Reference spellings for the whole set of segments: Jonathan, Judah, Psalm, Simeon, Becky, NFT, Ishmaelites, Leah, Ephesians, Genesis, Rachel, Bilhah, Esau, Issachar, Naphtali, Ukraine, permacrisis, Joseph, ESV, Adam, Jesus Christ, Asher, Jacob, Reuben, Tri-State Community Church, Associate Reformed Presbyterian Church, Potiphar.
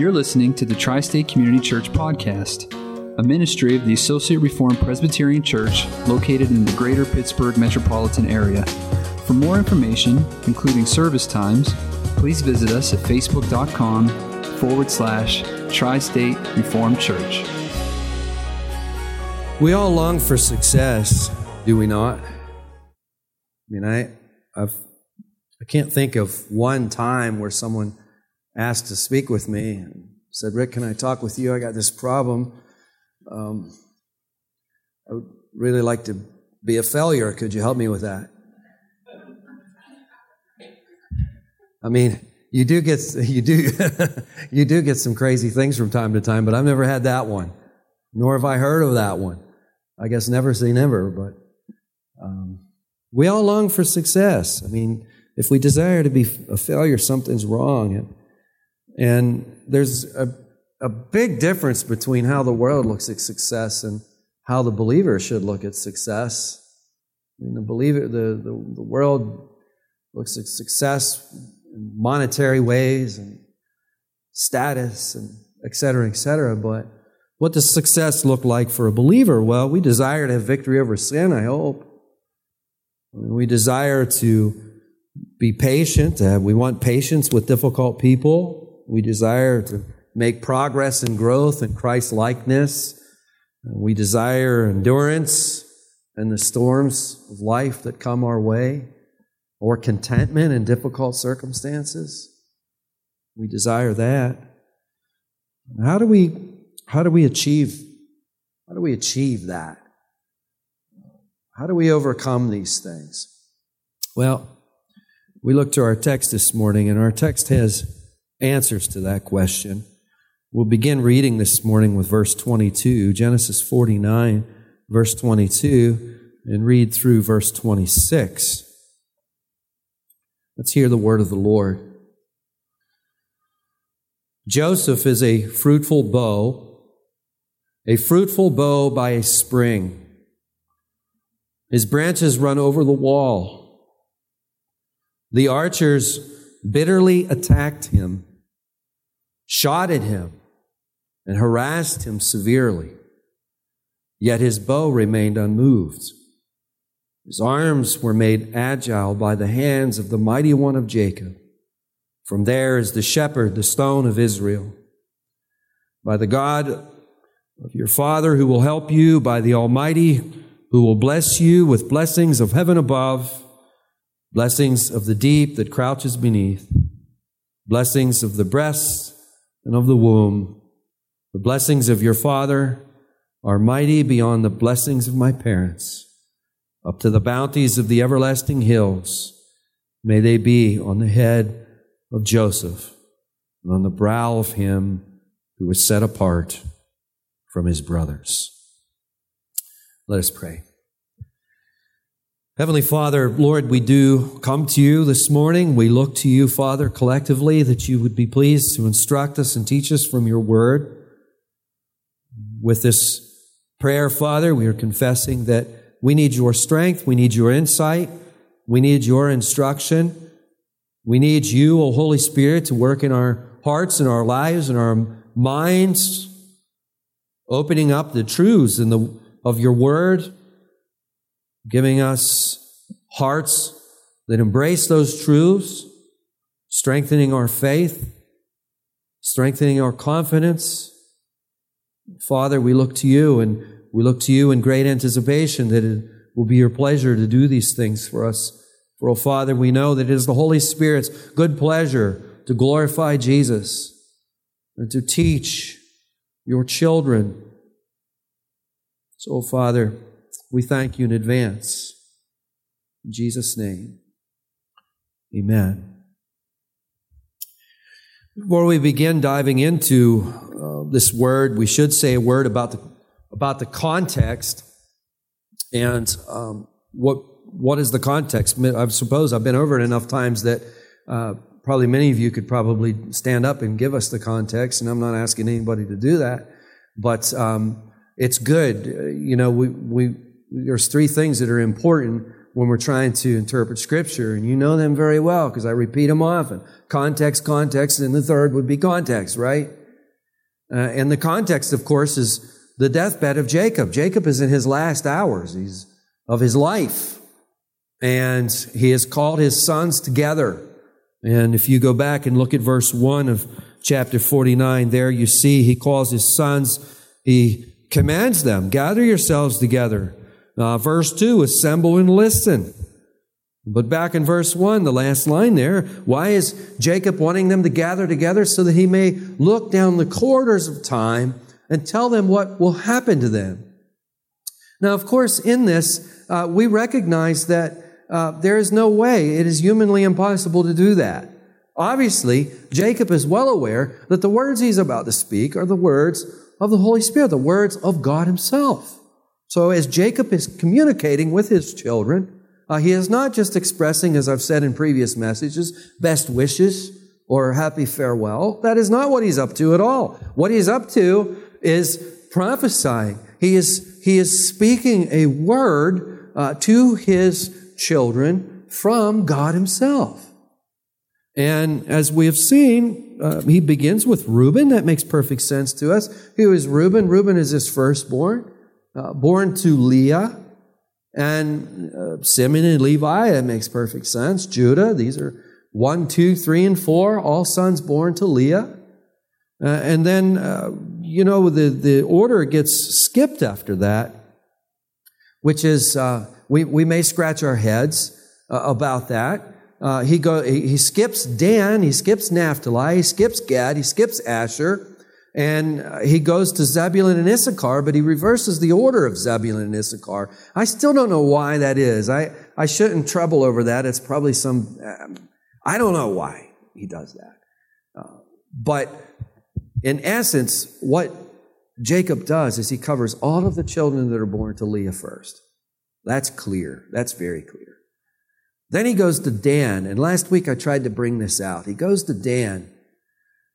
You're listening to the Tri-State Community Church podcast, a ministry of the Associate Reformed Presbyterian Church located in the greater Pittsburgh metropolitan area. For more information, including service times, please visit us at facebook.com/Tri-State Reformed Church. We all long for success, do we not? I mean, I can't think of one time where someone asked to speak with me and said, "Rick, can I talk with you? I got this problem. I would really like to be a failure. Could you help me with that?" I mean, you do get some crazy things from time to time, but I've never had that one, nor have I heard of that one. I guess never say never, but we all long for success. I mean, if we desire to be a failure, something's wrong. And there's a big difference between how the world looks at success and how the believer should look at success. I mean, the world looks at success in monetary ways and status and et cetera, but what does success look like for a believer? Well, we desire to have victory over sin, I hope. We desire to be patient. We want patience with difficult people. We desire to make progress and growth in Christ-likeness. We desire endurance in the storms of life that come our way, or contentment in difficult circumstances. We desire that. How do we achieve that? How do we overcome these things? Well, we look to our text this morning, and our text has answers to that question. We'll begin reading this morning with verse 22, Genesis 49, verse 22, and read through verse 26. Let's hear the word of the Lord. Joseph is a fruitful bough, a fruitful bough by a spring. His branches run over the wall. The archers bitterly attacked him, shot at him, and harassed him severely. Yet his bow remained unmoved. His arms were made agile by the hands of the mighty one of Jacob. From there is the shepherd, the stone of Israel. By the God of your Father who will help you, by the Almighty who will bless you with blessings of heaven above, blessings of the deep that crouches beneath, blessings of the breast and of the womb. The blessings of your Father are mighty beyond the blessings of my parents, up to the bounties of the everlasting hills. May they be on the head of Joseph and on the brow of him who was set apart from his brothers. Let us pray. Heavenly Father, Lord, we do come to you this morning. We look to you, Father, collectively, that you would be pleased to instruct us and teach us from your word. With this prayer, Father, we are confessing that we need your strength, we need your insight, we need your instruction. We need you, O Holy Spirit, to work in our hearts and our lives and our minds, opening up the truths of your word, giving us hearts that embrace those truths, strengthening our faith, strengthening our confidence. Father, we look to you, and we look to you in great anticipation that it will be your pleasure to do these things for us. For, O Father, we know that it is the Holy Spirit's good pleasure to glorify Jesus and to teach your children. So, Father, we thank you in advance. In Jesus' name, amen. Before we begin diving into this word, we should say a word about the context and what is the context. I suppose I've been over it enough times that probably many of you could probably stand up and give us the context, and I'm not asking anybody to do that, but it's good. You know, we there's three things that are important when we're trying to interpret Scripture, and you know them very well because I repeat them often. Context, and then the third would be context, right? And the context, of course, is the deathbed of Jacob. Jacob is in his last hours of his life. And he has called his sons together. And if you go back and look at verse 1 of chapter 49, there you see he calls his sons, he commands them, gather yourselves together. Verse 2, assemble and listen. But back in verse 1, the last line there, why is Jacob wanting them to gather together? So that he may look down the corridors of time and tell them what will happen to them. Now, of course, in this, we recognize that there is no way, it is humanly impossible to do that. Obviously, Jacob is well aware that the words he's about to speak are the words of the Holy Spirit, the words of God himself. So as Jacob is communicating with his children, he is not just expressing, as I've said in previous messages, best wishes or happy farewell. That is not what he's up to at all. What he's up to is prophesying. He is speaking a word to his children from God himself. And as we have seen, he begins with Reuben. That makes perfect sense to us. Who is Reuben? Reuben is his firstborn, born to Leah. And Simeon and Levi, that makes perfect sense. Judah, these are 1, 2, 3, and 4, all sons born to Leah. And then, the order gets skipped after that, which is, we may scratch our heads about that. He skips Dan, he skips Naphtali, he skips Gad, he skips Asher, and he goes to Zebulun and Issachar, but he reverses the order of Zebulun and Issachar. I still don't know why that is. I shouldn't trouble over that. It's probably I don't know why he does that. But in essence, what Jacob does is he covers all of the children that are born to Leah first. That's clear. That's very clear. Then he goes to Dan, and last week I tried to bring this out. He goes to Dan,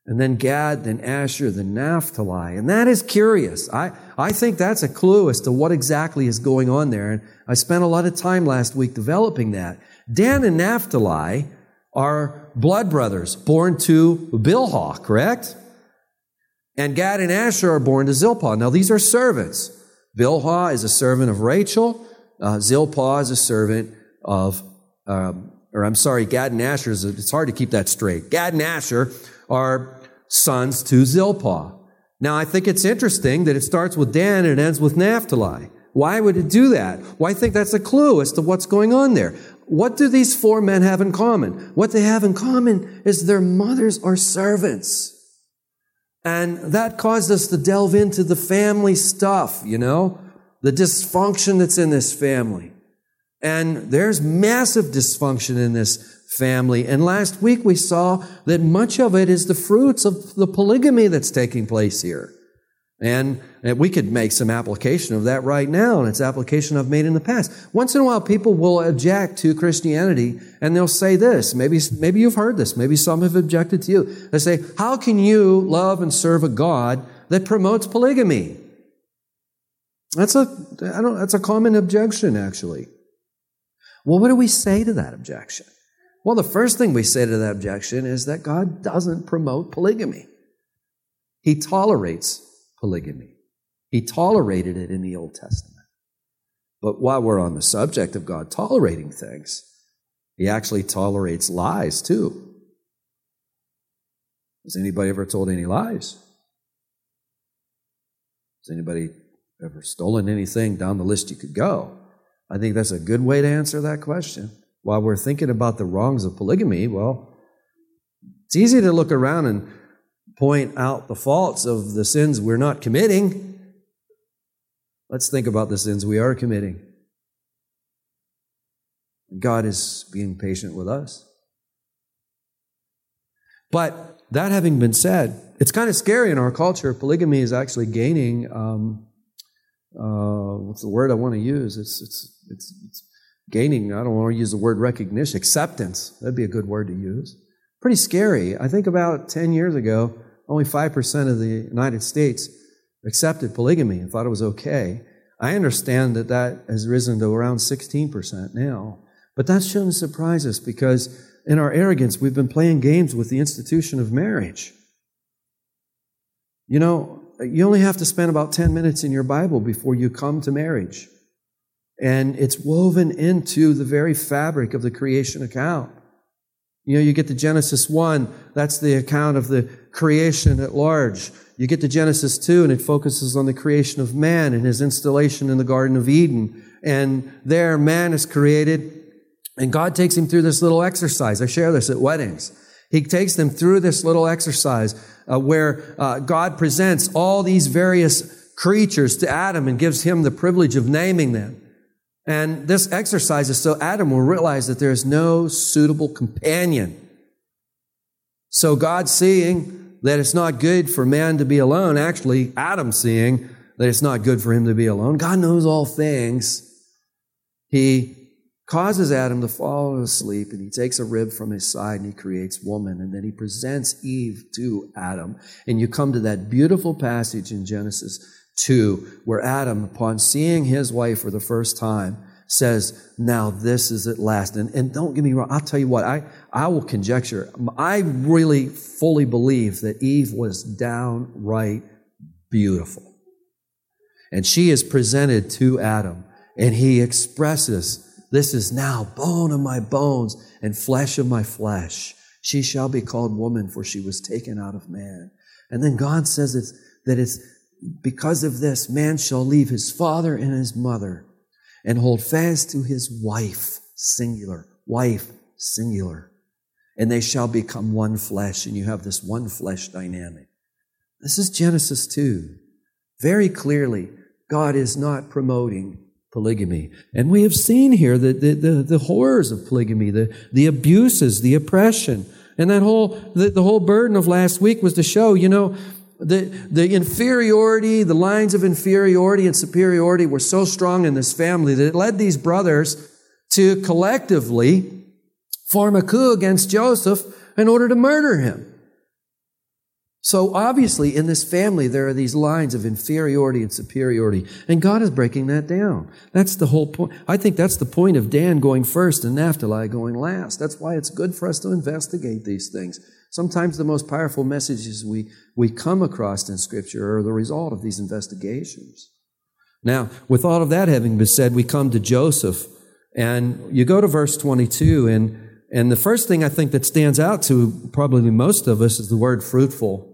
and then Gad, then Asher, then Naphtali, and that is curious. I think that's a clue as to what exactly is going on there, and I spent a lot of time last week developing that. Dan and Naphtali are blood brothers, born to Bilhah, correct? And Gad and Asher are born to Zilpah. Now these are servants. Bilhah is a servant of Rachel. Zilpah is a servant of Gad and Asher, it's hard to keep that straight. Gad and Asher are sons to Zilpah. Now, I think it's interesting that it starts with Dan and it ends with Naphtali. Why would it do that? Well, I think that's a clue as to what's going on there. What do these four men have in common? What they have in common is their mothers are servants. And that caused us to delve into the family stuff, the dysfunction that's in this family. And there's massive dysfunction in this family. And last week we saw that much of it is the fruits of the polygamy that's taking place here. And we could make some application of that right now, and it's application I've made in the past. Once in a while people will object to Christianity, and they'll say this. Maybe you've heard this. Maybe some have objected to you. They say, how can you love and serve a God that promotes polygamy? That's a common objection, actually. Well, what do we say to that objection? Well, the first thing we say to that objection is that God doesn't promote polygamy. He tolerates polygamy. He tolerated it in the Old Testament. But while we're on the subject of God tolerating things, he actually tolerates lies too. Has anybody ever told any lies? Has anybody ever stolen anything down the list you could go? I think that's a good way to answer that question. While we're thinking about the wrongs of polygamy, well, it's easy to look around and point out the faults of the sins we're not committing. Let's think about the sins we are committing. God is being patient with us. But that having been said, it's kind of scary in our culture. Polygamy is actually gaining what's the word I want to use? It's gaining, I don't want to use the word recognition, acceptance. That'd be a good word to use. Pretty scary. I think about 10 years ago, only 5% of the United States accepted polygamy and thought it was okay. I understand that has risen to around 16% now. But that shouldn't surprise us because in our arrogance, we've been playing games with the institution of marriage. You know, you only have to spend about 10 minutes in your Bible before you come to marriage. And it's woven into the very fabric of the creation account. You know, you get to Genesis 1, that's the account of the creation at large. You get to Genesis 2, and it focuses on the creation of man and his installation in the Garden of Eden. And there, man is created, and God takes him through this little exercise. I share this at weddings. He takes them through this little exercise where God presents all these various creatures to Adam and gives him the privilege of naming them. And this exercise is so Adam will realize that there is no suitable companion. So God, seeing that it's not good for man to be alone, actually Adam seeing that it's not good for him to be alone, God knows all things, He causes Adam to fall asleep, and He takes a rib from his side and He creates woman, and then He presents Eve to Adam. And you come to that beautiful passage in Genesis 2, where Adam, upon seeing his wife for the first time, says, now this is at last. And don't get me wrong, I'll tell you what, I will conjecture. I really fully believe that Eve was downright beautiful. And she is presented to Adam, and he expresses, this is now bone of my bones and flesh of my flesh. She shall be called woman, for she was taken out of man. And then God says that it's because of this, man shall leave his father and his mother and hold fast to his wife, singular, and they shall become one flesh, and you have this one flesh dynamic. This is Genesis 2. Very clearly, God is not promoting polygamy. And we have seen here the horrors of polygamy, the abuses, the oppression, and that whole burden of last week was to show, you know, The inferiority, the lines of inferiority and superiority were so strong in this family that it led these brothers to collectively form a coup against Joseph in order to murder him. So obviously in this family there are these lines of inferiority and superiority, and God is breaking that down. That's the whole point. I think that's the point of Dan going first and Naphtali going last. That's why it's good for us to investigate these things. Sometimes the most powerful messages we come across in Scripture are the result of these investigations. Now, with all of that having been said, we come to Joseph, and you go to verse 22, and the first thing I think that stands out to probably most of us is the word fruitful.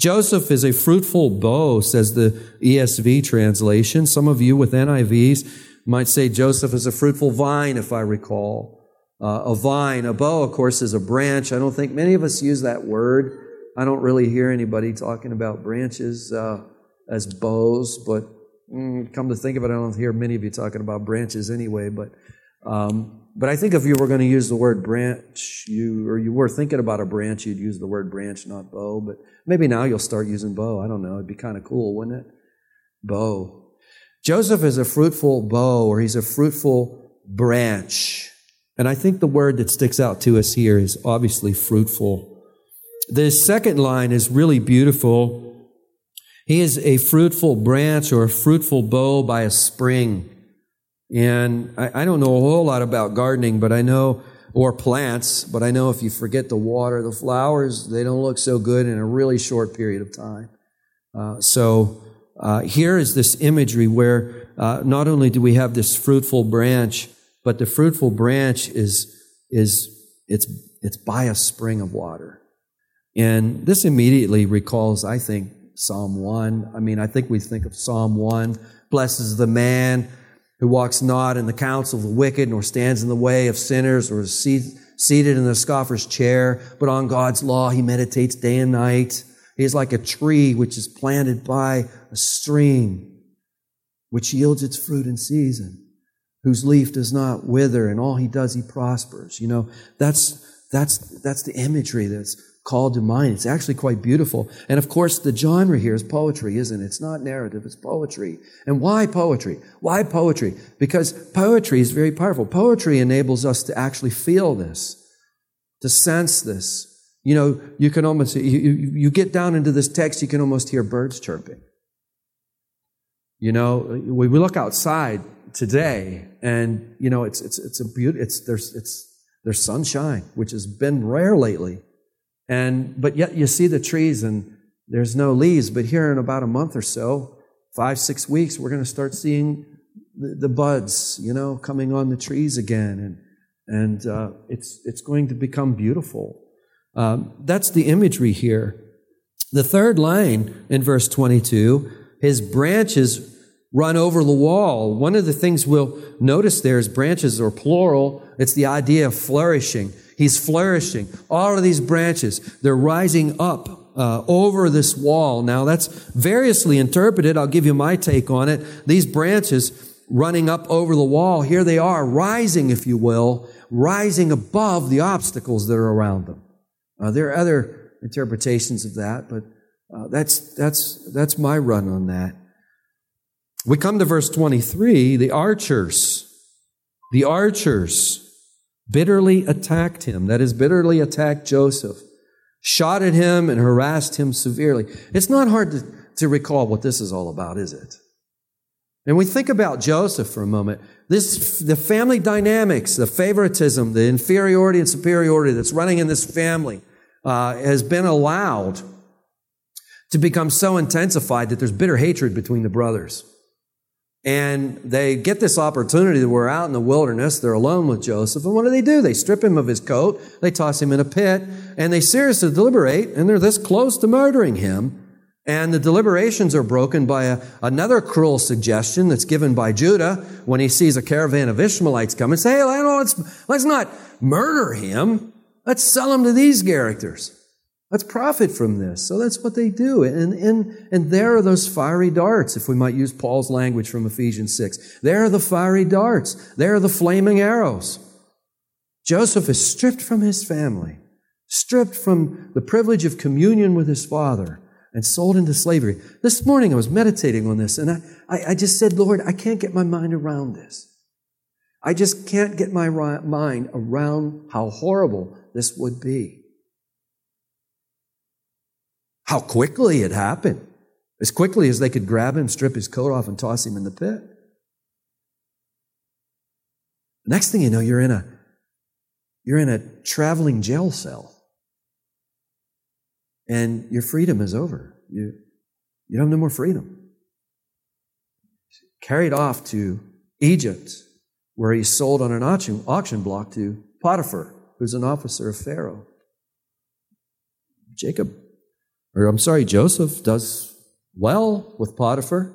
Joseph is a fruitful bow, says the ESV translation. Some of you with NIVs might say Joseph is a fruitful vine, if I recall. A vine, a bow, of course, is a branch. I don't think many of us use that word. I don't really hear anybody talking about branches as bows, but come to think of it, I don't hear many of you talking about branches anyway. But I think if you were going to use the word branch, you were thinking about a branch, you'd use the word branch, not bow. But maybe now you'll start using bow. I don't know. It'd be kind of cool, wouldn't it? Bow. Joseph is a fruitful bow, or he's a fruitful branch. And I think the word that sticks out to us here is obviously fruitful. The second line is really beautiful. He is a fruitful branch, or a fruitful bow by a spring. And I don't know a whole lot about gardening, but I know, or plants, but I know if you forget to water the flowers, they don't look so good in a really short period of time. So here is this imagery where not only do we have this fruitful branch, but the fruitful branch is by a spring of water. And this immediately recalls, I think, Psalm 1. I mean, I think we think of Psalm 1. Blesses the man who walks not in the counsel of the wicked, nor stands in the way of sinners, or is seated in the scoffer's chair. But on God's law he meditates day and night. He is like a tree which is planted by a stream, which yields its fruit in season, whose leaf does not wither, and all he does, he prospers. You know, that's the imagery that's called to mind. It's actually quite beautiful. And of course, the genre here is poetry, isn't it? It's not narrative, it's poetry. And why poetry? Why poetry? Because poetry is very powerful. Poetry enables us to actually feel this, to sense this. You know, you can almost, you get down into this text, you can almost hear birds chirping. You know, we look outside today, and you know it's a beauty. There's sunshine, which has been rare lately, but yet you see the trees and There's no leaves, but here in about a month or so, 5-6 weeks, we're going to start seeing the buds, you know, coming on the trees again, and it's going to become beautiful. That's the imagery here. The third line in verse 22, his branches run over the wall. One of the things we'll notice there is branches are plural. It's the idea of flourishing. He's flourishing. All of these branches, they're rising up over this wall. Now, that's variously interpreted. I'll give you my take on it. These branches running up over the wall, here they are rising, if you will, rising above the obstacles that are around them. There are other interpretations of that, but that's my run on that. We come to verse 23, the archers bitterly attacked him, that is, bitterly attacked Joseph, shot at him and harassed him severely. It's not hard to recall what this is all about, is it? And we think about Joseph for a moment. The family dynamics, the favoritism, the inferiority and superiority that's running in this family has been allowed to become so intensified that there's bitter hatred between the brothers. And they get this opportunity that we're out in the wilderness. They're alone with Joseph. And what do? They strip him of his coat. They toss him in a pit. And they seriously deliberate. And they're this close to murdering him. And the deliberations are broken by another cruel suggestion that's given by Judah when he sees a caravan of Ishmaelites come and say, hey, let's not murder him. Let's sell him to these characters. Let's profit from this. So that's what they do. And there are those fiery darts, if we might use Paul's language from Ephesians 6. There are the fiery darts. There are the flaming arrows. Joseph is stripped from his family, stripped from the privilege of communion with his father, and sold into slavery. This morning I was meditating on this, and I just said, Lord, I can't get my mind around this. I just can't get my mind around how horrible this would be. How quickly it happened. As quickly as they could grab him, strip his coat off, and toss him in the pit. Next thing you know, you're in a traveling jail cell. And your freedom is over. You don't have no more freedom. Carried off to Egypt, where he's sold on an auction block to Potiphar, who's an officer of Pharaoh. Joseph does well with Potiphar.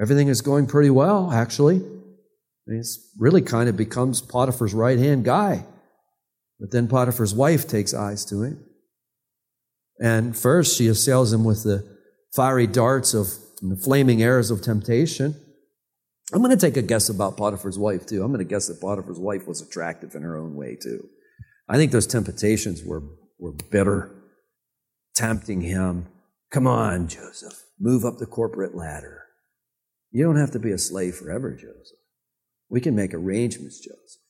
Everything is going pretty well, actually. He's really kind of becomes Potiphar's right-hand guy. But then Potiphar's wife takes eyes to him. And first she assails him with the fiery darts and the flaming arrows of temptation. I'm going to take a guess about Potiphar's wife, too. I'm going to guess that Potiphar's wife was attractive in her own way, too. I think those temptations were bitter. Tempting him, come on, Joseph, move up the corporate ladder. You don't have to be a slave forever, Joseph. We can make arrangements, Joseph.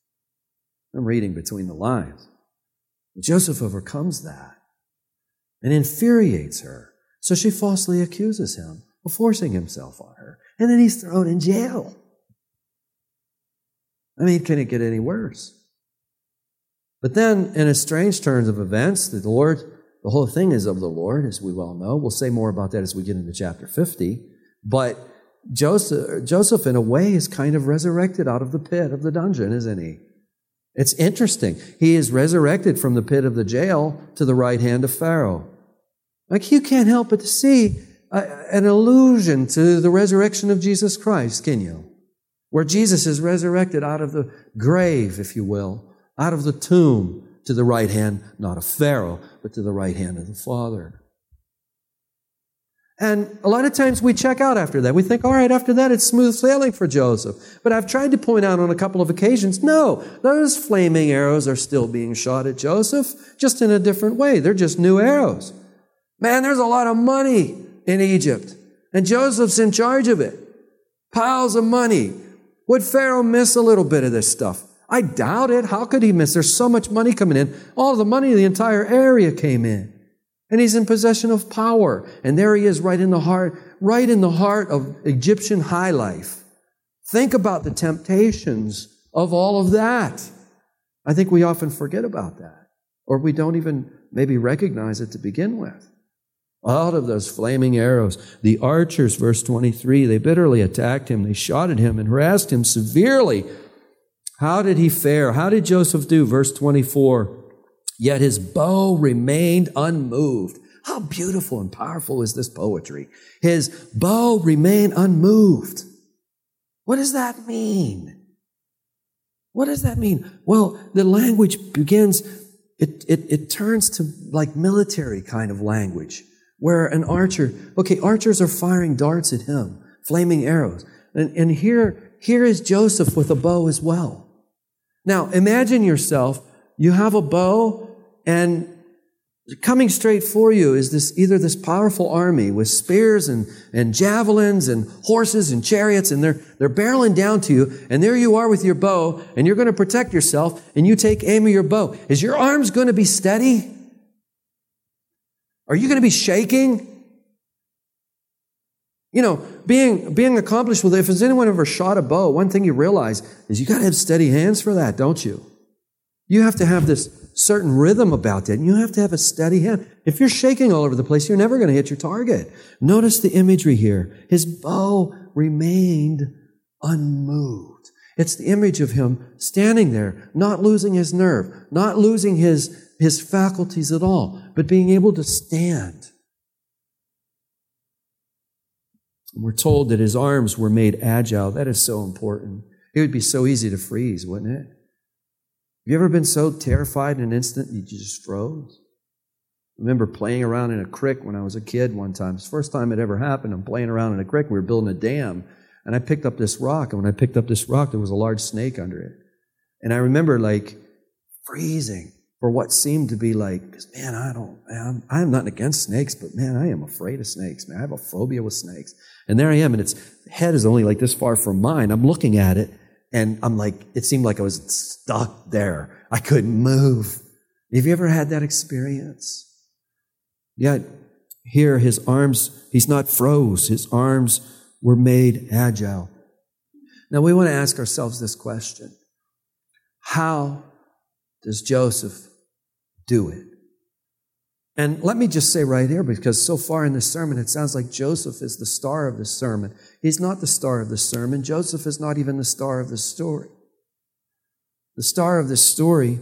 I'm reading between the lines. Joseph overcomes that and infuriates her, so she falsely accuses him of forcing himself on her, and then he's thrown in jail. I mean, can it get any worse? But then, in a strange turn of events, the whole thing is of the Lord, as we well know. We'll say more about that as we get into chapter 50. But Joseph, in a way, is kind of resurrected out of the pit of the dungeon, isn't he? It's interesting. He is resurrected from the pit of the jail to the right hand of Pharaoh. Like, you can't help but to see an allusion to the resurrection of Jesus Christ, can you? Where Jesus is resurrected out of the grave, if you will, out of the tomb, to the right hand, not of Pharaoh, but to the right hand of the Father. And a lot of times we check out after that. We think, all right, after that it's smooth sailing for Joseph. But I've tried to point out on a couple of occasions, no, those flaming arrows are still being shot at Joseph, just in a different way. They're just new arrows. Man, there's a lot of money in Egypt, and Joseph's in charge of it. Piles of money. Would Pharaoh miss a little bit of this stuff? I doubt it. How could he miss? There's so much money coming in. All the money of the entire area came in. And he's in possession of power. And there he is right in the heart of Egyptian high life. Think about the temptations of all of that. I think we often forget about that. Or we don't even maybe recognize it to begin with. out of those flaming arrows. The archers, verse 23, they bitterly attacked him. They shot at him and harassed him severely. How did he fare? How did Joseph do? Verse 24, yet his bow remained unmoved. How beautiful and powerful is this poetry? His bow remained unmoved. What does that mean? What does that mean? Well, the language begins, it turns to like military kind of language, where an archer, okay, archers are firing darts at him, flaming arrows. And here is Joseph with a bow as well. Now, imagine yourself, you have a bow, and coming straight for you is this powerful army with spears and javelins and horses and chariots, and they're barreling down to you, and there you are with your bow, and you're going to protect yourself, and you take aim at your bow. Is your arms going to be steady? Are you going to be shaking? You know, being accomplished with it, if there's anyone ever shot a bow, one thing you realize is you got to have steady hands for that, don't you? You have to have this certain rhythm about that, and you have to have a steady hand. If you're shaking all over the place, you're never going to hit your target. Notice the imagery here. His bow remained unmoved. It's the image of him standing there, not losing his nerve, not losing his faculties at all, but being able to stand. And we're told that his arms were made agile. That is so important. It would be so easy to freeze, wouldn't it? Have you ever been so terrified in an instant you just froze? I remember playing around in a creek when I was a kid one time. It's the first time it ever happened. I'm playing around in a creek. We were building a dam, and I picked up this rock, and when I picked up this rock, there was a large snake under it. And I remember, freezing for what seemed to be I'm nothing against snakes, but, man, I am afraid of snakes. Man, I have a phobia with snakes. And there I am, and its head is only this far from mine. I'm looking at it, and I'm it seemed like I was stuck there. I couldn't move. Have you ever had that experience? Yet here his arms, he's not froze. His arms were made agile. Now we want to ask ourselves this question. How does Joseph do it? And let me just say right here, because so far in this sermon, it sounds like Joseph is the star of this sermon. He's not the star of this sermon. Joseph is not even the star of this story. The star of this story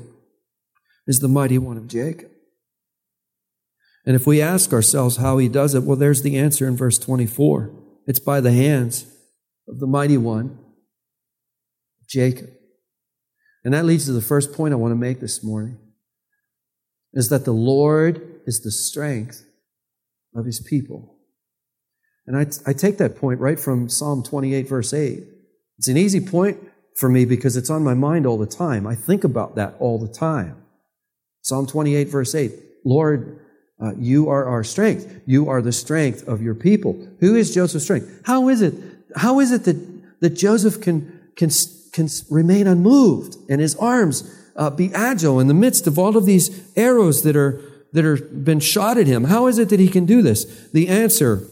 is the mighty one of Jacob. And if we ask ourselves how he does it, well, there's the answer in verse 24. It's by the hands of the mighty one, Jacob. And that leads to the first point I want to make this morning, is that the Lord is the strength of his people. And I take that point right from Psalm 28, verse 8. It's an easy point for me because it's on my mind all the time. I think about that all the time. Psalm 28, verse 8, Lord, you are our strength. You are the strength of your people. Who is Joseph's strength? How is it that Joseph can remain unmoved and his arms be agile in the midst of all of these arrows that are been shot at him? How is it that he can do this? The answer,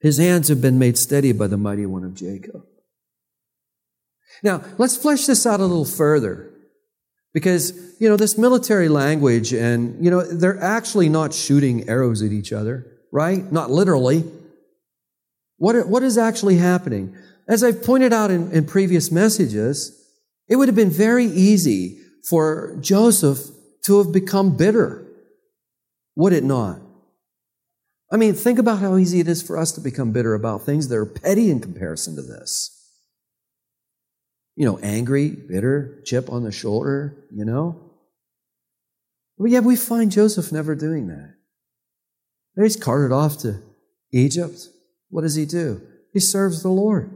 his hands have been made steady by the mighty one of Jacob. Now, let's flesh this out a little further, because, this military language and, they're actually not shooting arrows at each other, right? Not literally. What is actually happening? As I've pointed out in previous messages, it would have been very easy for Joseph to have become bitter, would it not? I mean, think about how easy it is for us to become bitter about things that are petty in comparison to this. Angry, bitter, chip on the shoulder, But yet we find Joseph never doing that. He's carted off to Egypt. What does he do? He serves the Lord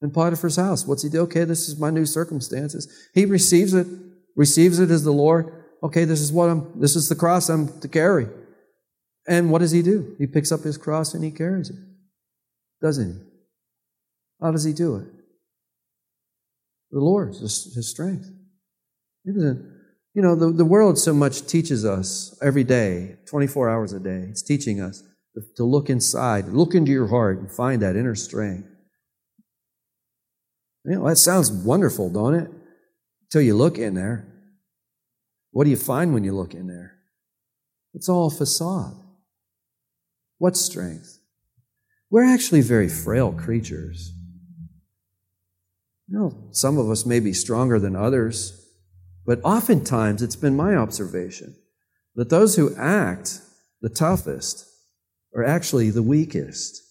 in Potiphar's house. What's he do? Okay, this is my new circumstances. He receives it as the Lord. Okay, this is the cross I'm to carry. And what does he do? He picks up his cross and he carries it, doesn't he? How does he do it? The Lord is his strength. The world so much teaches us every day, 24 hours a day. It's teaching us to look inside, look into your heart and find that inner strength. That sounds wonderful, don't it? Until you look in there. What do you find when you look in there? It's all facade. What strength? We're actually very frail creatures. You know, some of us may be stronger than others, but oftentimes it's been my observation that those who act the toughest are actually the weakest.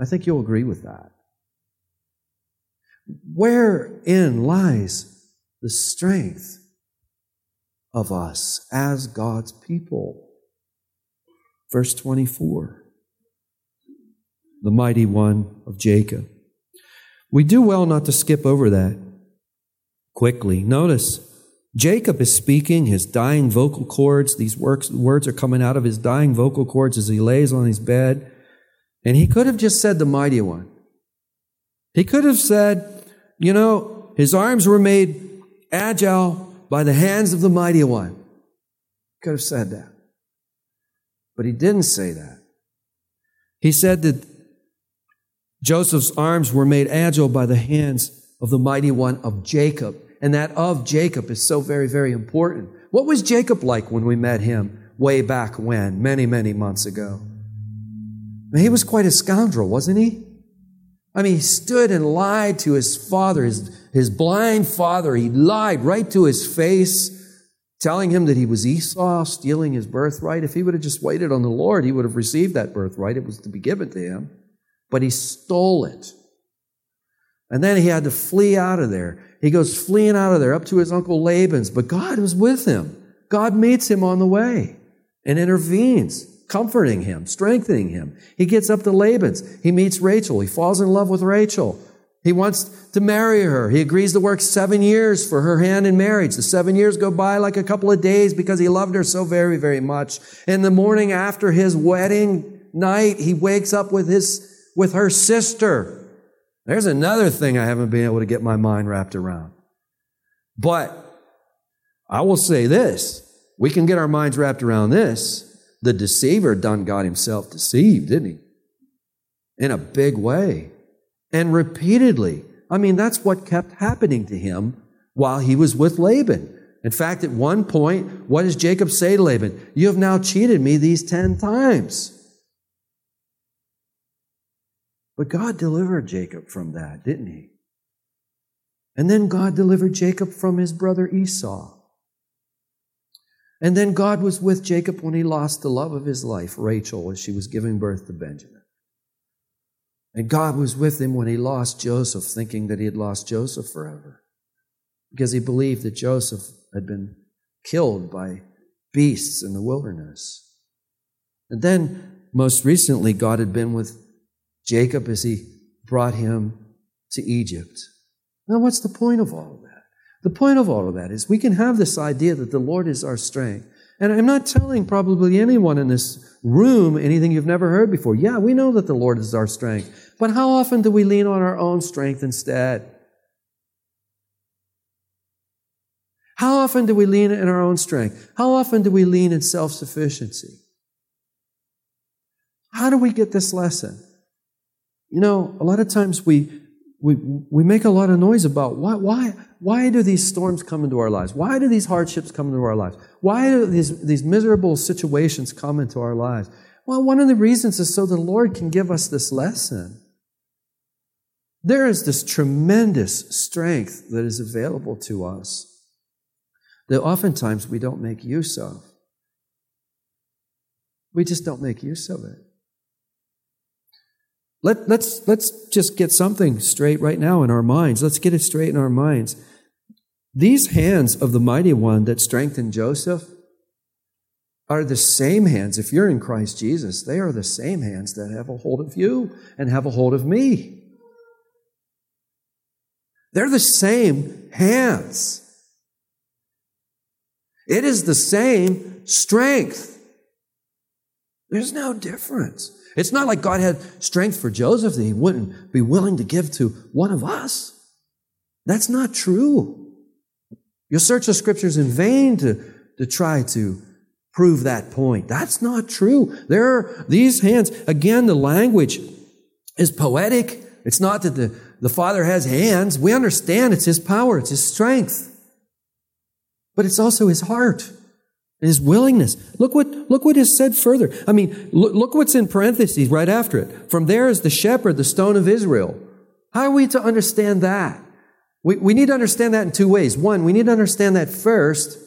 I think you'll agree with that. Wherein lies the strength of us as God's people? Verse 24, the mighty one of Jacob. We do well not to skip over that quickly. Notice, Jacob is speaking, his dying vocal cords, these words are coming out of his dying vocal cords as he lays on his bed. And he could have just said the mighty one. He could have said, you know, his arms were made agile by the hands of the mighty one. He could have said that. But he didn't say that. He said that Joseph's arms were made agile by the hands of the mighty one of Jacob. And that of Jacob is so very, very important. What was Jacob like when we met him way back when, many, many months ago? I mean, he was quite a scoundrel, wasn't he? I mean, he stood and lied to his father, his blind father. He lied right to his face, telling him that he was Esau, stealing his birthright. If he would have just waited on the Lord, he would have received that birthright. It was to be given to him. But he stole it. And then he had to flee out of there. He goes fleeing out of there up to his uncle Laban's. But God was with him. God meets him on the way and intervenes, comforting him, strengthening him. He gets up to Laban's. He meets Rachel. He falls in love with Rachel. He wants to marry her. He agrees to work 7 years for her hand in marriage. The 7 years go by like a couple of days because he loved her so very, very much. And the morning after his wedding night, he wakes up with her sister. There's another thing I haven't been able to get my mind wrapped around. But I will say this. We can get our minds wrapped around this. The deceiver done got himself deceived, didn't he? In a big way. And repeatedly. I mean, that's what kept happening to him while he was with Laban. In fact, at one point, what does Jacob say to Laban? You have now cheated me these 10 times. But God delivered Jacob from that, didn't he? And then God delivered Jacob from his brother Esau. And then God was with Jacob when he lost the love of his life, Rachel, as she was giving birth to Benjamin. And God was with him when he lost Joseph, thinking that he had lost Joseph forever, because he believed that Joseph had been killed by beasts in the wilderness. And then, most recently, God had been with Jacob as he brought him to Egypt. Now, what's the point of all of that? The point of all of that is we can have this idea that the Lord is our strength. And I'm not telling probably anyone in this room anything you've never heard before. Yeah, we know that the Lord is our strength. But how often do we lean on our own strength instead? How often do we lean in our own strength? How often do we lean in self-sufficiency? How do we get this lesson? You know, a lot of times we make a lot of noise about why do these storms come into our lives? Why do these hardships come into our lives? Why do these miserable situations come into our lives? Well, one of the reasons is so the Lord can give us this lesson. There is this tremendous strength that is available to us that oftentimes we don't make use of. We just don't make use of it. Let's just get something straight right now in our minds. Let's get it straight in our minds. These hands of the mighty one that strengthened Joseph are the same hands. If you're in Christ Jesus, they are the same hands that have a hold of you and have a hold of me. They're the same hands. It is the same strength. There's no difference. It's not like God had strength for Joseph that he wouldn't be willing to give to one of us. That's not true. You'll search the Scriptures in vain to try to prove that point. That's not true. There are these hands. Again, the language is poetic. It's not that the Father has hands. We understand it's His power. It's His strength. But it's also His heart. and his willingness. Look what is said further. I mean, look what's in parentheses right after it. From there is the shepherd, the stone of Israel. How are we to understand that? We need to understand that in two ways. One, we need to understand that first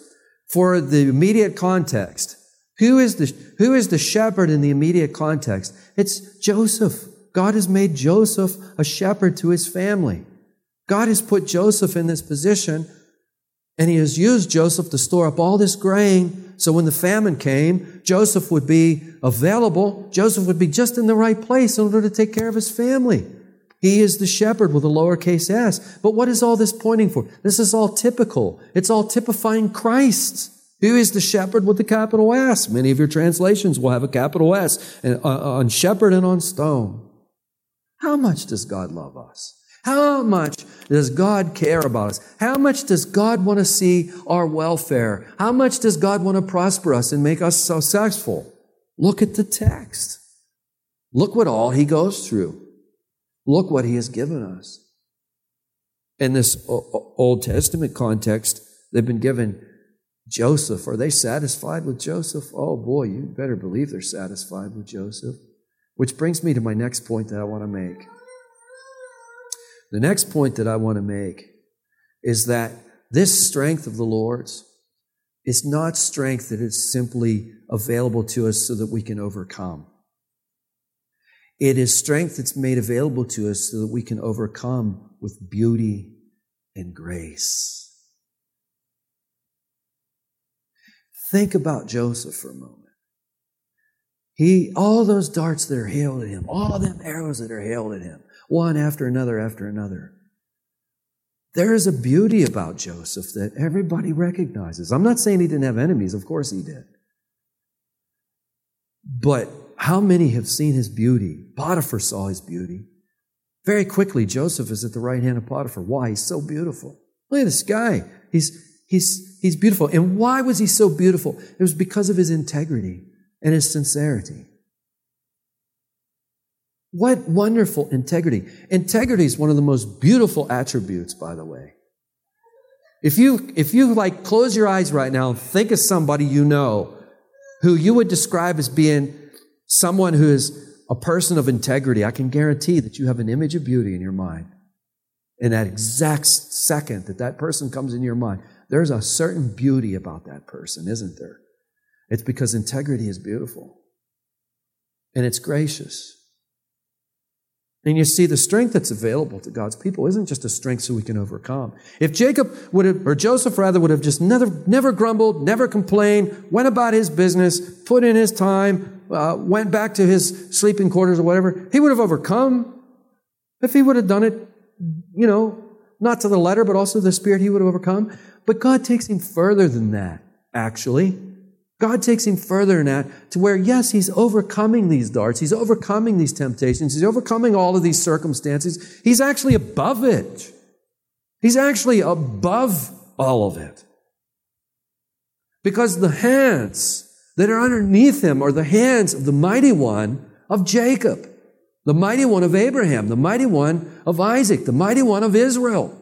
for the immediate context. Who is the shepherd in the immediate context? It's Joseph. God has made Joseph a shepherd to his family. God has put Joseph in this position, and he has used Joseph to store up all this grain, so when the famine came, Joseph would be available. Joseph would be just in the right place in order to take care of his family. He is the shepherd with a lowercase s. But what is all this pointing for? This is all typical. It's all typifying Christ, who is the shepherd with the capital S. Many of your translations will have a capital S on shepherd and on stone. How much does God love us? How much does God care about us? How much does God want to see our welfare? How much does God want to prosper us and make us successful? Look at the text. Look what all he goes through. Look what he has given us. In this Old Testament context, they've been given Joseph. Are they satisfied with Joseph? Oh boy, you better believe they're satisfied with Joseph. Which brings me to my next point that I want to make. The next point that I want to make is that this strength of the Lord's is not strength that is simply available to us so that we can overcome. It is strength that's made available to us so that we can overcome with beauty and grace. Think about Joseph for a moment. All those darts that are hailed at him, all them arrows that are hailed at him, one after another, there is a beauty about Joseph that everybody recognizes. I'm not saying he didn't have enemies. Of course he did. But how many have seen his beauty? Potiphar saw his beauty. Very quickly, Joseph is at the right hand of Potiphar. Why? He's so beautiful. Look at this guy. He's beautiful. And why was he so beautiful? It was because of his integrity and his sincerity. What wonderful integrity. Integrity is one of the most beautiful attributes, by the way. If you like close your eyes right now and think of somebody you know who you would describe as being someone who is a person of integrity, I can guarantee that you have an image of beauty in your mind. In that exact second that person comes into your mind, there's a certain beauty about that person, isn't there? It's because integrity is beautiful. And it's gracious. And you see, the strength that's available to God's people isn't just a strength so we can overcome. If Joseph would have just never grumbled, never complained, went about his business, put in his time, went back to his sleeping quarters or whatever, he would have overcome. If he would have done it, not to the letter, but also the spirit, he would have overcome. But God takes him further than that, actually. God takes him further than that to where, yes, he's overcoming these darts. He's overcoming these temptations. He's overcoming all of these circumstances. He's actually above it. He's actually above all of it. Because the hands that are underneath him are the hands of the mighty one of Jacob, the mighty one of Abraham, the mighty one of Isaac, the mighty one of Israel.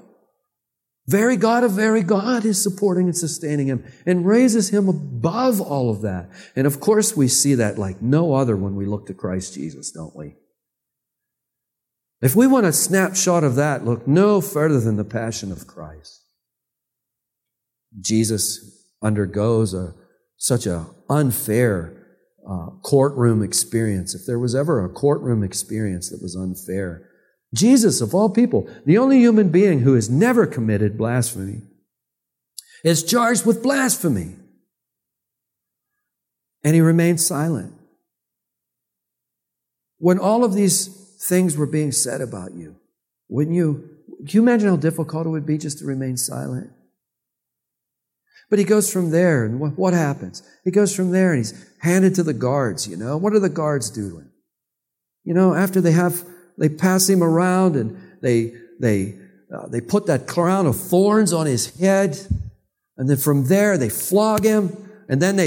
Very God of very God is supporting and sustaining him and raises him above all of that. And of course we see that like no other when we look to Christ Jesus, don't we? If we want a snapshot of that, look no further than the passion of Christ. Jesus undergoes such an unfair courtroom experience. If there was ever a courtroom experience that was unfair, Jesus, of all people, the only human being who has never committed blasphemy, is charged with blasphemy. And he remains silent. When all of these things were being said about you, can you imagine how difficult it would be just to remain silent? But he goes from there, and what happens? He goes from there, and he's handed to the guards, What do the guards do to him? After they pass him around, and they put that crown of thorns on his head, and then from there they flog him, and then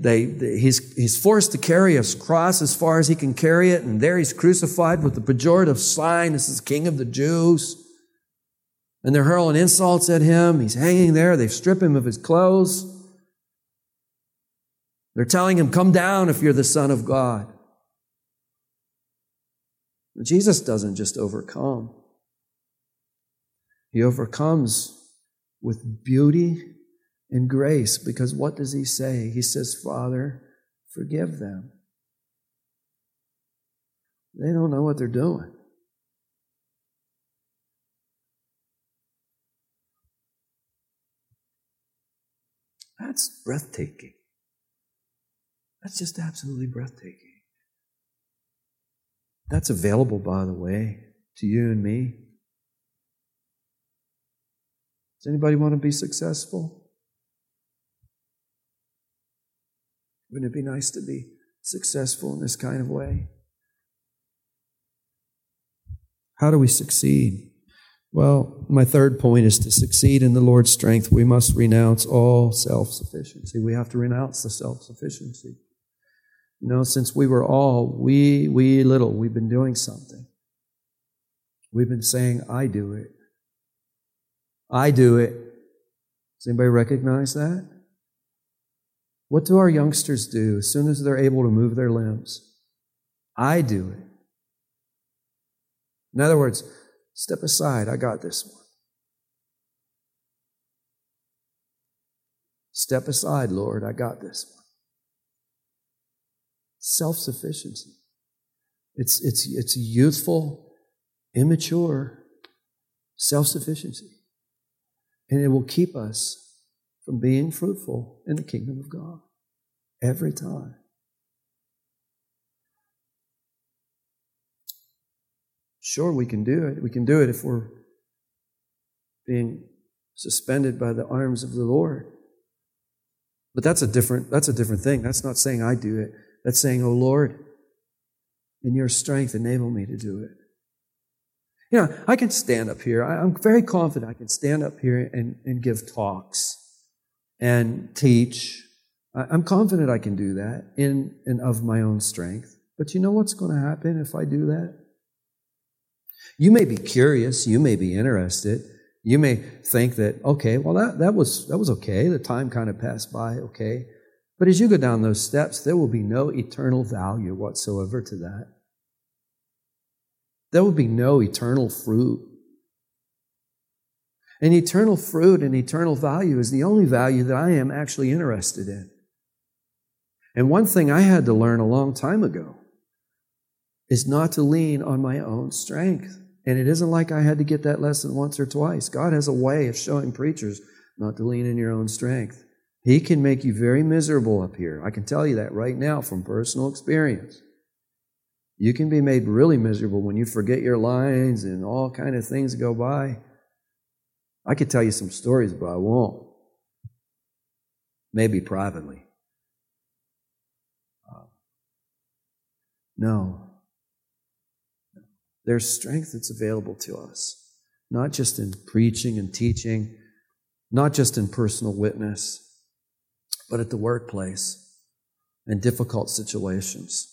he's forced to carry his cross as far as he can carry it, and there he's crucified with the pejorative sign, this is King of the Jews. And they're hurling insults at him. He's hanging there. They've stripped him of his clothes. They're telling him, come down if you're the Son of God. But Jesus doesn't just overcome. He overcomes with beauty and grace, because what does he say? He says, Father, forgive them. They don't know what they're doing. That's breathtaking. That's just absolutely breathtaking. That's available, by the way, to you and me. Does anybody want to be successful? Wouldn't it be nice to be successful in this kind of way? How do we succeed? Well, my third point is to succeed in the Lord's strength, we must renounce all self-sufficiency. We have to renounce the self-sufficiency. You know, since we were all we little, we've been doing something. We've been saying, I do it. I do it. Does anybody recognize that? What do our youngsters do as soon as they're able to move their limbs? I do it. In other words, step aside, I got this one. Step aside, Lord, I got this one. Self-sufficiency. It's youthful, immature self-sufficiency. And it will keep us from being fruitful in the kingdom of God every time. Sure, we can do it. We can do it if we're being suspended by the arms of the Lord. But that's a different thing. That's not saying I do it. That's saying, oh Lord, in your strength, enable me to do it. You know, I can stand up here. I'm very confident I can stand up here and give talks and teach. I'm confident I can do that in and of my own strength. But you know what's going to happen if I do that? You may be curious. You may be interested. You may think that, okay, well, that was okay. The time kind of passed by, okay. But as you go down those steps, there will be no eternal value whatsoever to that. There will be no eternal fruit. And eternal fruit and eternal value is the only value that I am actually interested in. And one thing I had to learn a long time ago is not to lean on my own strength. And it isn't like I had to get that lesson once or twice. God has a way of showing preachers not to lean in your own strength. He can make you very miserable up here. I can tell you that right now from personal experience. You can be made really miserable when you forget your lines and all kind of things go by. I could tell you some stories, but I won't. Maybe privately. No. There's strength that's available to us, not just in preaching and teaching, not just in personal witness, but at the workplace, in difficult situations,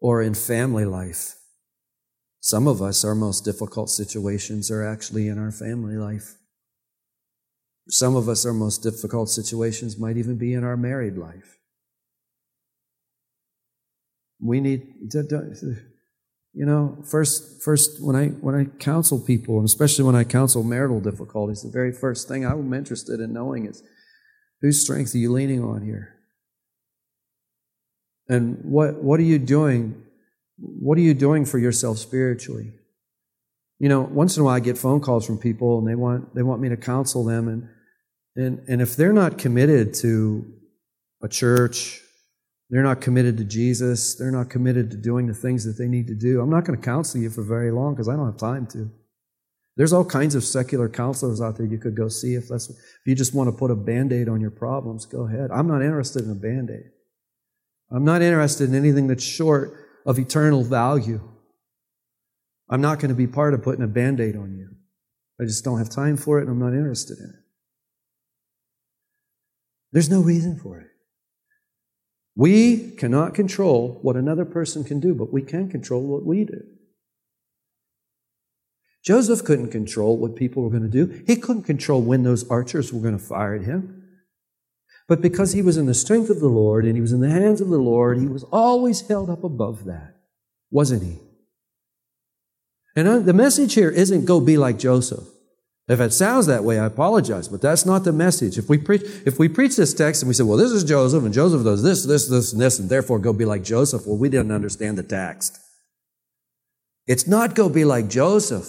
or in family life. Some of us, our most difficult situations are actually in our family life. Some of us, our most difficult situations might even be in our married life. We need to, you know, first when I counsel people, and especially when I counsel marital difficulties, the very first thing I'm interested in knowing is, whose strength are you leaning on here? And what are you doing? What are you doing for yourself spiritually? You know, once in a while I get phone calls from people and they want me to counsel them, and if they're not committed to a church, they're not committed to Jesus, they're not committed to doing the things that they need to do, I'm not going to counsel you for very long because I don't have time to. There's all kinds of secular counselors out there you could go see. If you just want to put a Band-Aid on your problems, go ahead. I'm not interested in a Band-Aid. I'm not interested in anything that's short of eternal value. I'm not going to be part of putting a Band-Aid on you. I just don't have time for it, and I'm not interested in it. There's no reason for it. We cannot control what another person can do, but we can control what we do. Joseph couldn't control what people were going to do. He couldn't control when those archers were going to fire at him. But because he was in the strength of the Lord and he was in the hands of the Lord, he was always held up above that, wasn't he? And the message here isn't go be like Joseph. If it sounds that way, I apologize, but that's not the message. If we preach this text and we say, well, this is Joseph, and Joseph does this, this, this, and this, and therefore go be like Joseph, well, we didn't understand the text. It's not go be like Joseph.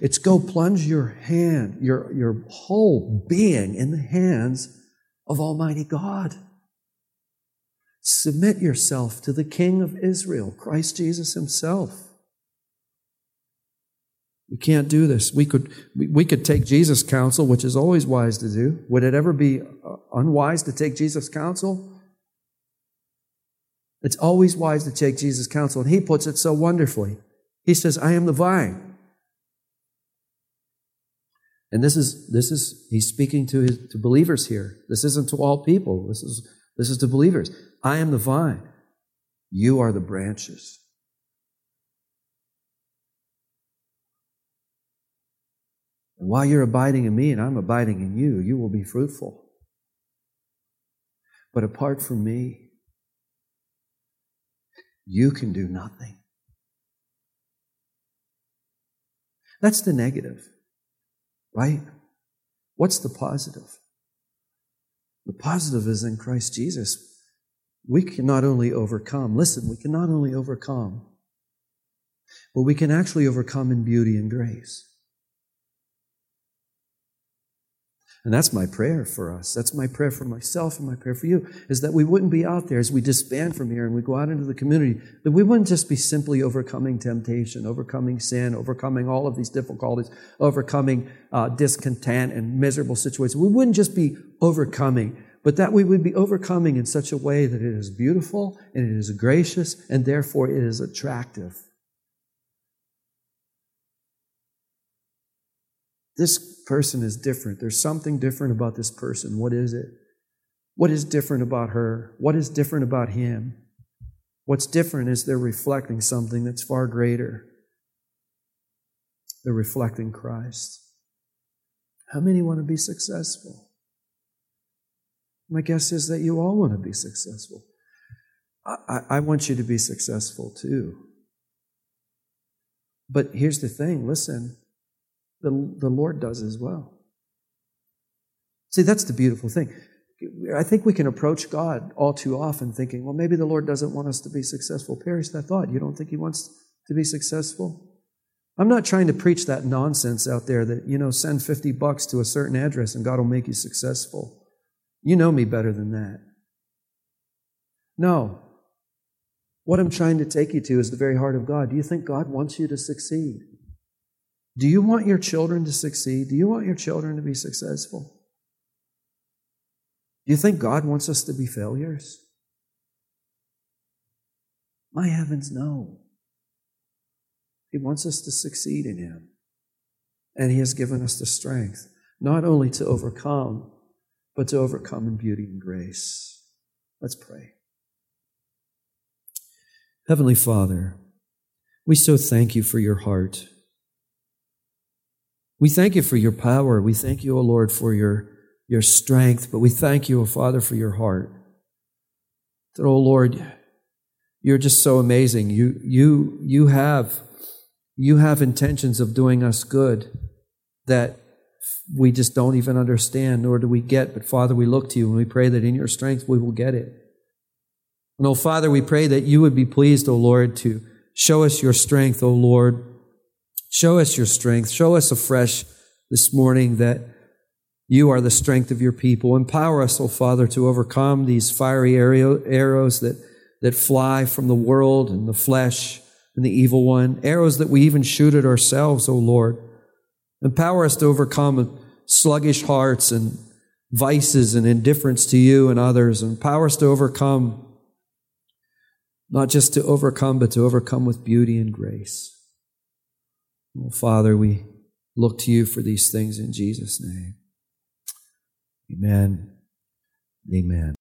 It's go plunge your hand, your whole being in the hands of Almighty God. Submit yourself to the King of Israel, Christ Jesus himself. We can't do this. We could take Jesus' counsel, which is always wise to do. Would it ever be unwise to take Jesus' counsel? It's always wise to take Jesus' counsel, and he puts it so wonderfully. He says, I am the vine. And this is he's speaking to believers here. This isn't to all people. This is to believers. I am the vine. You are the branches. And while you're abiding in me and I'm abiding in you, you will be fruitful. But apart from me, you can do nothing. That's the negative, right? What's the positive? The positive is in Christ Jesus. We can not only overcome, but we can actually overcome in beauty and grace. And that's my prayer for us. That's my prayer for myself and my prayer for you, is that we wouldn't be out there as we disband from here and we go out into the community, that we wouldn't just be simply overcoming temptation, overcoming sin, overcoming all of these difficulties, overcoming discontent and miserable situations. We wouldn't just be overcoming, but that we would be overcoming in such a way that it is beautiful and it is gracious and therefore it is attractive. This person is different. There's something different about this person. What is it? What is different about her? What is different about him? What's different is they're reflecting something that's far greater. They're reflecting Christ. How many want to be successful? My guess is that you all want to be successful. I want you to be successful too. But here's the thing, listen. The Lord does as well. See, that's the beautiful thing. I think we can approach God all too often thinking, well, maybe the Lord doesn't want us to be successful. Perish that thought. You don't think he wants to be successful? I'm not trying to preach that nonsense out there that, send $50 to a certain address and God will make you successful. You know me better than that. No. What I'm trying to take you to is the very heart of God. Do you think God wants you to succeed? Do you want your children to succeed? Do you want your children to be successful? Do you think God wants us to be failures? My heavens, no. He wants us to succeed in him. And he has given us the strength, not only to overcome, but to overcome in beauty and grace. Let's pray. Heavenly Father, we so thank you for your heart. We thank you for your power. We thank you, O Lord, for your strength. But we thank you, O Father, for your heart. That, O Lord, you're just so amazing. You have intentions of doing us good that we just don't even understand, nor do we get. But, Father, we look to you and we pray that in your strength we will get it. And, O Father, we pray that you would be pleased, O Lord, to show us your strength, O Lord. Show us your strength. Show us afresh this morning that you are the strength of your people. Empower us, O Father, to overcome these fiery arrows that fly from the world and the flesh and the evil one, arrows that we even shoot at ourselves, O Lord. Empower us to overcome sluggish hearts and vices and indifference to you and others. Empower us to overcome, not just to overcome, but to overcome with beauty and grace. Well, Father, we look to you for these things in Jesus' name. Amen. Amen.